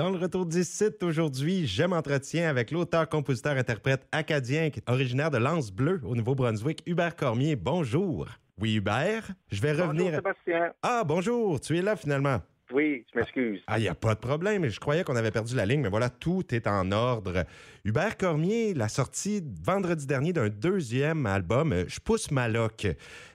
Dans le retour d'ici aujourd'hui, je m'entretiens avec l'auteur, compositeur, interprète acadien originaire de L'Anse-Bleue au Nouveau-Brunswick, Hubert Cormier. Bonjour. Oui, Hubert, je vais revenir... Bonjour, Sébastien. Ah, bonjour, tu es là finalement. Oui, je m'excuse. Ah, il n'y a pas de problème. Je croyais qu'on avait perdu la ligne, mais voilà, tout est en ordre. Hubert Cormier, la sortie vendredi dernier d'un deuxième album, J'pousse ma luck.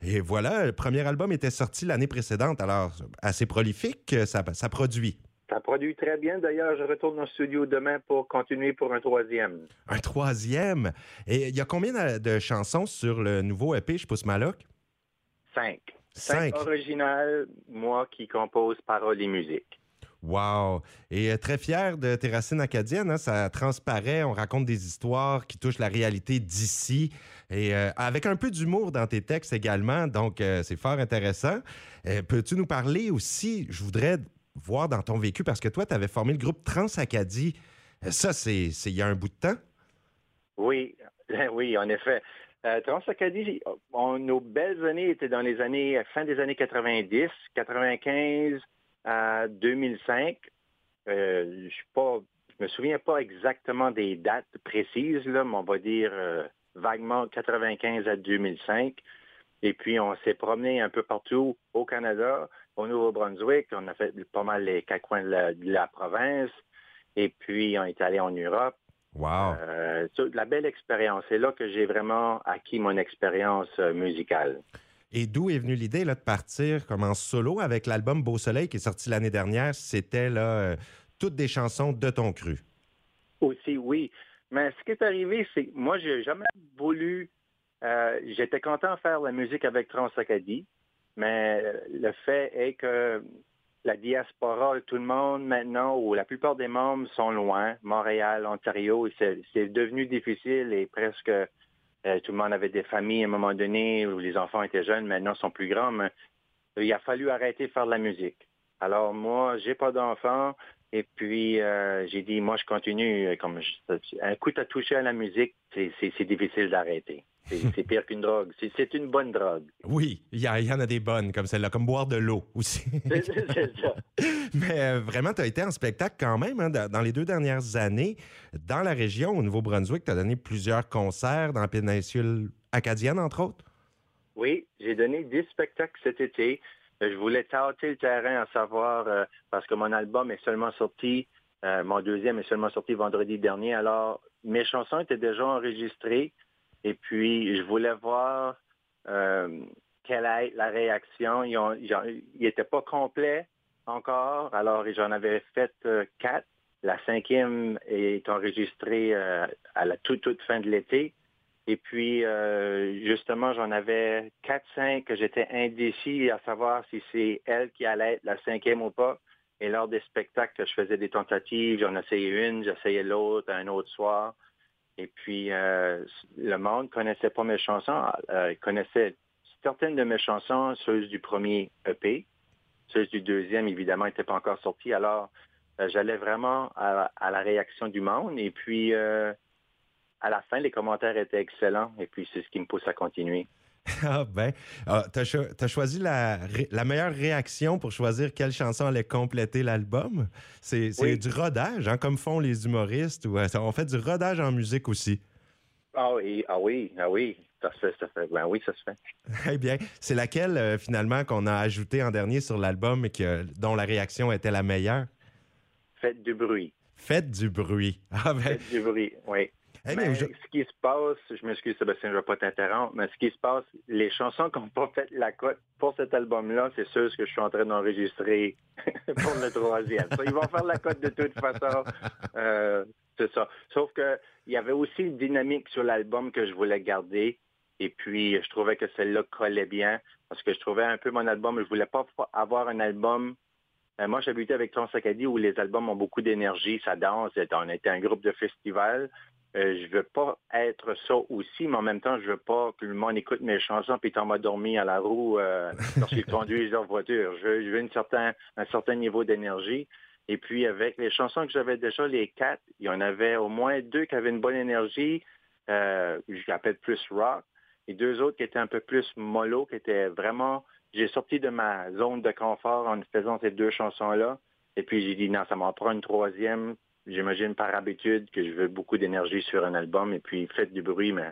Et voilà, le premier album était sorti l'année précédente, alors assez prolifique, ça produit. Ça produit très bien. D'ailleurs, je retourne au studio demain pour continuer pour un troisième. Un troisième? Et il y a combien de chansons sur le nouveau EP, J'pousse ma luck? 5. 5 originales, moi qui compose paroles et musique. Wow! Et très fier de tes racines acadiennes, hein? Ça transparaît, on raconte des histoires qui touchent la réalité d'ici, et avec un peu d'humour dans tes textes également, donc c'est fort intéressant. Peux-tu nous parler aussi, je voudrais voir dans ton vécu, parce que toi, tu avais formé le groupe Transacadie, ça c'est il y a un bout de temps? Oui, oui, en effet. Transacadie, nos belles années étaient dans les années, fin des années 90, 95 à 2005. Je me souviens pas exactement des dates précises, là, mais on va dire vaguement 95 à 2005. Et puis, on s'est promené un peu partout au Canada, au Nouveau-Brunswick. On a fait pas mal les quatre coins de la province. Et puis, on est allé en Europe. Wow. La belle expérience. C'est là que j'ai vraiment acquis mon expérience musicale. Et d'où est venue l'idée là, de partir comme en solo avec l'album Beau Soleil qui est sorti l'année dernière? C'était là toutes des chansons de ton cru. Aussi, oui. Mais ce qui est arrivé, c'est que moi, j'ai jamais voulu... j'étais content de faire la musique avec Transacadie, mais le fait est que... La diaspora, tout le monde maintenant, ou la plupart des membres sont loin, Montréal, Ontario, c'est devenu difficile et presque tout le monde avait des familles à un moment donné où les enfants étaient jeunes, maintenant sont plus grands, mais il a fallu arrêter de faire de la musique. Alors moi, j'ai pas d'enfants et puis j'ai dit, moi je continue, comme un coup t'as touché à la musique, c'est difficile d'arrêter. C'est pire qu'une drogue. C'est une bonne drogue. Oui, il y en a des bonnes comme celle-là, comme boire de l'eau aussi. C'est ça. Mais vraiment, tu as été en spectacle quand même. Hein, dans les 2 dernières années, dans la région, au Nouveau-Brunswick, tu as donné plusieurs concerts dans la péninsule acadienne, entre autres. Oui, j'ai donné 10 spectacles cet été. Je voulais tâter le terrain, à savoir, parce que mon album est seulement sorti, mon deuxième est seulement sorti vendredi dernier. Alors, mes chansons étaient déjà enregistrées. Et puis, je voulais voir quelle allait être la réaction. Il n'était pas complet encore, alors j'en avais fait 4. La 5e est enregistrée à la toute fin de l'été. Et puis, justement, j'en avais 4-5 que j'étais indécis à savoir si c'est elle qui allait être la 5e ou pas. Et lors des spectacles, je faisais des tentatives. J'en essayais une, j'essayais l'autre, un autre soir. Et puis, le monde connaissait pas mes chansons. Il connaissait certaines de mes chansons, celles du premier EP. Celles du deuxième, évidemment, n'étaient pas encore sorties. Alors, j'allais vraiment à la réaction du monde. Et puis, à la fin, les commentaires étaient excellents. Et puis, c'est ce qui me pousse à continuer. Ah ben, t'as choisi la meilleure réaction pour choisir quelle chanson allait compléter l'album. C'est du rodage, hein, comme font les humoristes. Ou, on fait du rodage en musique aussi. Ah oui, ça se fait. Ben oui, ça se fait. Eh bien, c'est laquelle finalement qu'on a ajoutée en dernier sur l'album et dont la réaction était la meilleure? Faites du bruit. Faites du bruit. Ah ben... Faites du bruit, oui. Hey, mais ce qui se passe, je m'excuse Sébastien, je ne vais pas t'interrompre, mais ce qui se passe, les chansons qui n'ont pas fait la cote pour cet album-là, c'est sûr que je suis en train d'enregistrer pour le troisième. Ils vont faire la cote de toute façon, c'est ça. Sauf que il y avait aussi une dynamique sur l'album que je voulais garder, et puis je trouvais que celle-là collait bien, parce que je trouvais un peu mon album, je ne voulais pas avoir un album... moi, j'habitais avec Transacadie où les albums ont beaucoup d'énergie, ça danse, on était un groupe de festival. Je veux pas être ça aussi, mais en même temps, je veux pas que le monde écoute mes chansons puis tombe endormi à la roue lorsqu'ils conduisent leur voiture. Je veux un certain niveau d'énergie. Et puis, avec les chansons que j'avais déjà, les 4, il y en avait au moins 2 qui avaient une bonne énergie, je l'appelle plus rock, et 2 autres qui étaient un peu plus mollo, qui étaient vraiment... J'ai sorti de ma zone de confort en faisant ces 2 chansons-là. Et puis j'ai dit, non, ça m'en prend une troisième. J'imagine par habitude que je veux beaucoup d'énergie sur un album. Et puis faites du bruit, mais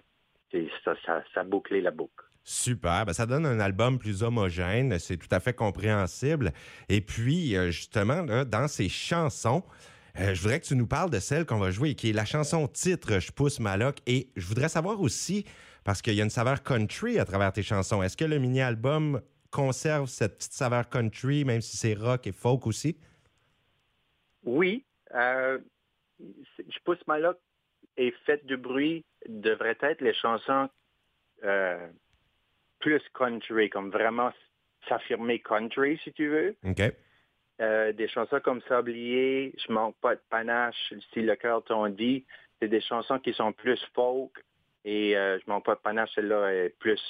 ça bouclait la boucle. Super. Ben, ça donne un album plus homogène. C'est tout à fait compréhensible. Et puis, justement, là, dans ces chansons, je voudrais que tu nous parles de celle qu'on va jouer, qui est la chanson titre « J'pousse ma luck ». Et je voudrais savoir aussi, parce qu'il y a une saveur country à travers tes chansons, est-ce que le mini-album conserve cette petite saveur country, même si c'est rock et folk aussi? Oui. « J'pousse ma luck » et « Faites du bruit » devraient être les chansons plus country, comme vraiment s'affirmer country, si tu veux. OK. Des chansons comme « Sablier »,« Je manque pas de panache »,« Si le cœur t'en dit », c'est des chansons qui sont plus folk et « Je manque pas de panache », celle-là est plus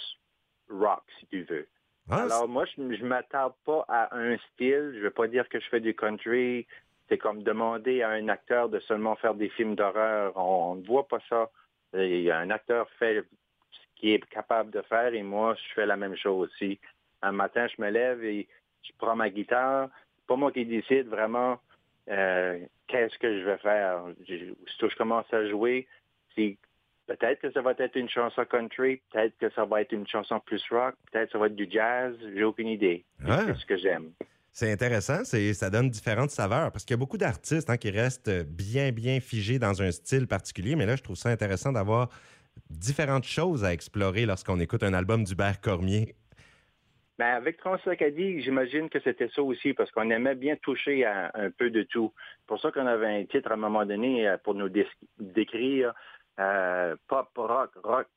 rock, si tu veux. Ah, alors moi, je m'attarde pas à un style, je veux pas dire que je fais du country, c'est comme demander à un acteur de seulement faire des films d'horreur, on ne voit pas ça. Et un acteur fait ce qu'il est capable de faire et moi, je fais la même chose aussi. Un matin, je me lève et je prends ma guitare. C'est pas moi qui décide vraiment qu'est-ce que je vais faire. Si je commence à jouer, peut-être que ça va être une chanson country, peut-être que ça va être une chanson plus rock, peut-être que ça va être du jazz, j'ai aucune idée. Ah. C'est ce que j'aime. C'est intéressant, ça donne différentes saveurs, parce qu'il y a beaucoup d'artistes qui restent bien figés dans un style particulier, mais là, je trouve ça intéressant d'avoir différentes choses à explorer lorsqu'on écoute un album d'Hubert Cormier. Ben avec Transacadie, j'imagine que c'était ça aussi, parce qu'on aimait bien toucher à un peu de tout. C'est pour ça qu'on avait un titre à un moment donné pour nous décrire pop, rock,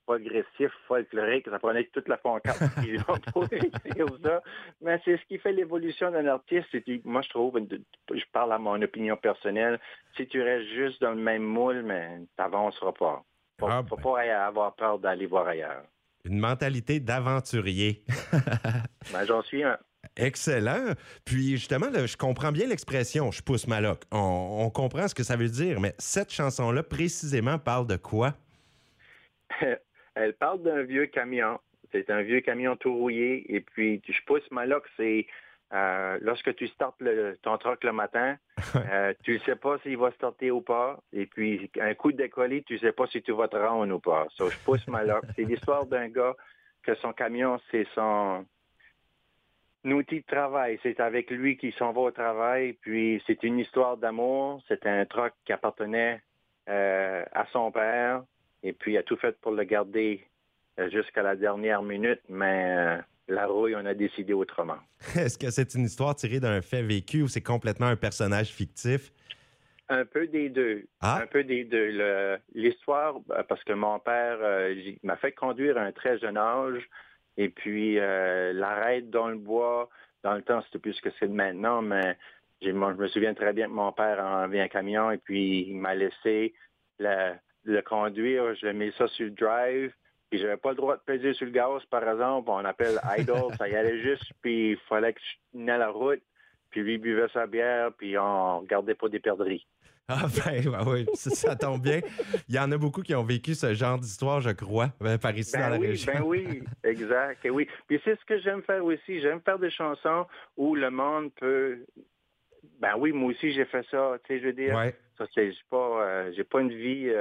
progressif, folklorique. Ça prenait toute la pancarte qu'ils ont pour écrire ça. Mais c'est ce qui fait l'évolution d'un artiste. Moi, je trouve, je parle à mon opinion personnelle, si tu restes juste dans le même moule, tu n'avanceras pas. Faut pas avoir peur d'aller voir ailleurs. Une mentalité d'aventurier. Ben, j'en suis un. Excellent. Puis justement, là, je comprends bien l'expression « Je pousse ma luck ». On comprend ce que ça veut dire, mais cette chanson-là, précisément, parle de quoi? Elle parle d'un vieux camion. C'est un vieux camion tout rouillé. Et puis, « Je pousse ma luck », c'est lorsque tu startes ton truck le matin, tu ne sais pas s'il va starter ou pas. Et puis, un coup de décollé, tu ne sais pas si tu vas te rendre ou pas. So, je pousse ma luck. C'est l'histoire d'un gars que son camion, c'est son outil de travail. C'est avec lui qu'il s'en va au travail. Puis, c'est une histoire d'amour. C'est un truck qui appartenait à son père. Et puis, il a tout fait pour le garder jusqu'à la dernière minute. Mais la rouille, on a décidé autrement. Est-ce que c'est une histoire tirée d'un fait vécu ou c'est complètement un personnage fictif? Un peu des deux. Ah? Un peu des deux. L'histoire, parce que mon père m'a fait conduire à un très jeune âge et puis la raide dans le bois, dans le temps, c'était plus ce que c'est maintenant, mais je me souviens très bien que mon père a enlevé un camion et puis il m'a laissé le conduire. Je l'ai mis ça sur le drive. Puis j'avais pas le droit de peser sur le gaz, par exemple. On appelle idle, ça y allait juste. Puis il fallait que je tenais la route. Puis lui buvait sa bière. Puis on regardait pas des perdrix. Ah ben oui, ça tombe bien. Il y en a beaucoup qui ont vécu ce genre d'histoire, je crois, par ici dans la région. Ben oui, exact. Et oui. Puis c'est ce que j'aime faire aussi. J'aime faire des chansons où le monde peut. Ben oui, moi aussi j'ai fait ça. Tu sais, je veux dire, ça j'ai pas une vie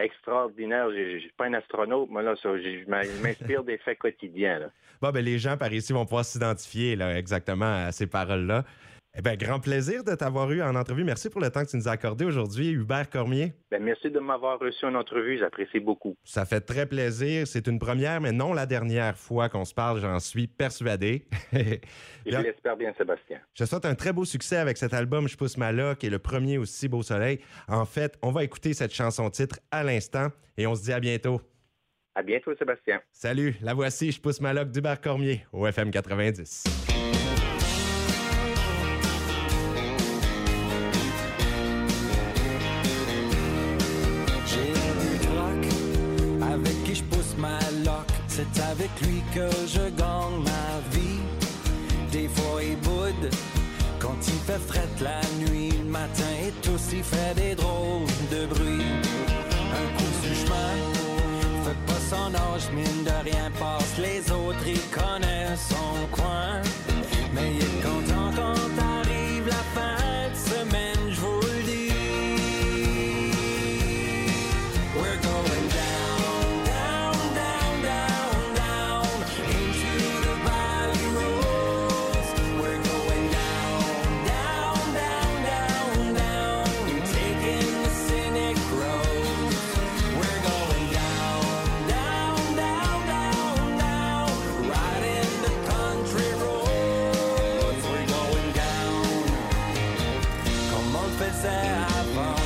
extraordinaire. Je suis pas un astronaute, moi, là, je m'inspire des faits quotidiens. Là. Bon, ben, les gens par ici vont pouvoir s'identifier exactement à ces paroles-là. Eh bien, grand plaisir de t'avoir eu en entrevue. Merci pour le temps que tu nous as accordé aujourd'hui, Hubert Cormier. Ben, merci de m'avoir reçu en entrevue. J'apprécie beaucoup. Ça fait très plaisir. C'est une première, mais non la dernière fois qu'on se parle. J'en suis persuadé. Et je l'espère bien, Sébastien. Je souhaite un très beau succès avec cet album « Je pousse ma luck » et le premier aussi, « Beau Soleil ». En fait, on va écouter cette chanson-titre à l'instant et on se dit à bientôt. À bientôt, Sébastien. Salut. La voici, « Je pousse ma luck » d'Hubert Cormier au FM 90. C'est avec lui que je gagne ma vie. Des fois il boude quand il fait frette la nuit. Le matin et tous il fait des drôles de bruit. Un coup sur le chemin, fait pas son âge, mine de rien passe. Les autres il connaît son coin. Mais il est content quand arrive la fin. faisait avant.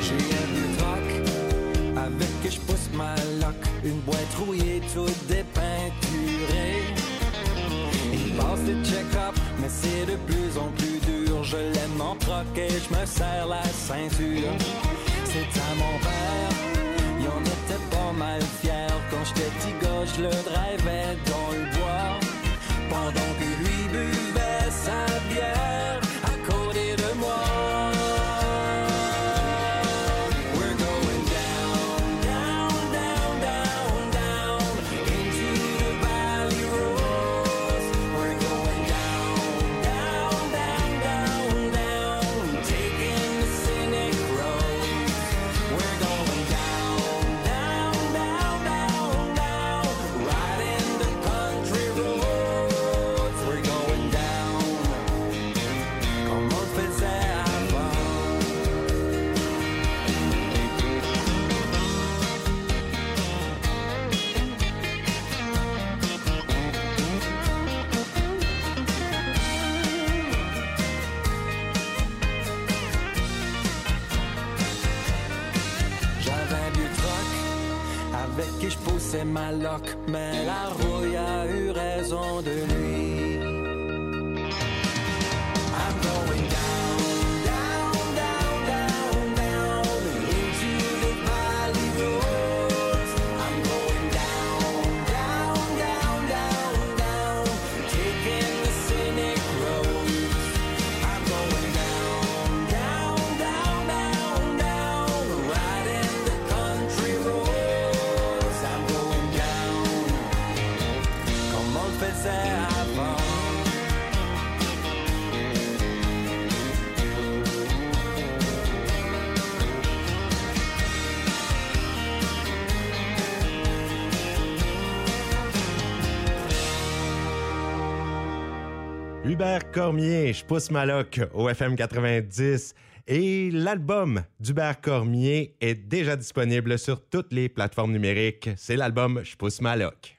J'ai une troc avec j'pousse ma luck, une boîte rouillée toute dépeinturée. Il passe le check-up, mais c'est de plus en plus dur. Je l'aime en troc et j'me serre la ceinture. C'est à mon père, y'en était pas mal fier. Quand j'étais petit gars, je le drivais dans le bois, pendant que lui buvait sa bière à côté de moi. We're going down, down, down, down, down into the valley roads. We're going down, down, down, down, down, taking the scenic roads. We're going down, down, down, down, down, riding the country roads. We're going down, comme on le faisait avant. J'avais un vieux troc avec qui j'poussais ma loque, mais la rouille a eu raison de lui. I'm going down, down, down, down, down into the valley roads. I'm going down, down, down, down, down, taking the scenic roads. I'm going down, down, down, down, down, riding the country roads. I'm going down, comme on le faisait avant. Hubert Cormier, j'pousse ma luck au FM 90 et l'album d'Hubert Cormier est déjà disponible sur toutes les plateformes numériques. C'est l'album J'pousse ma luck.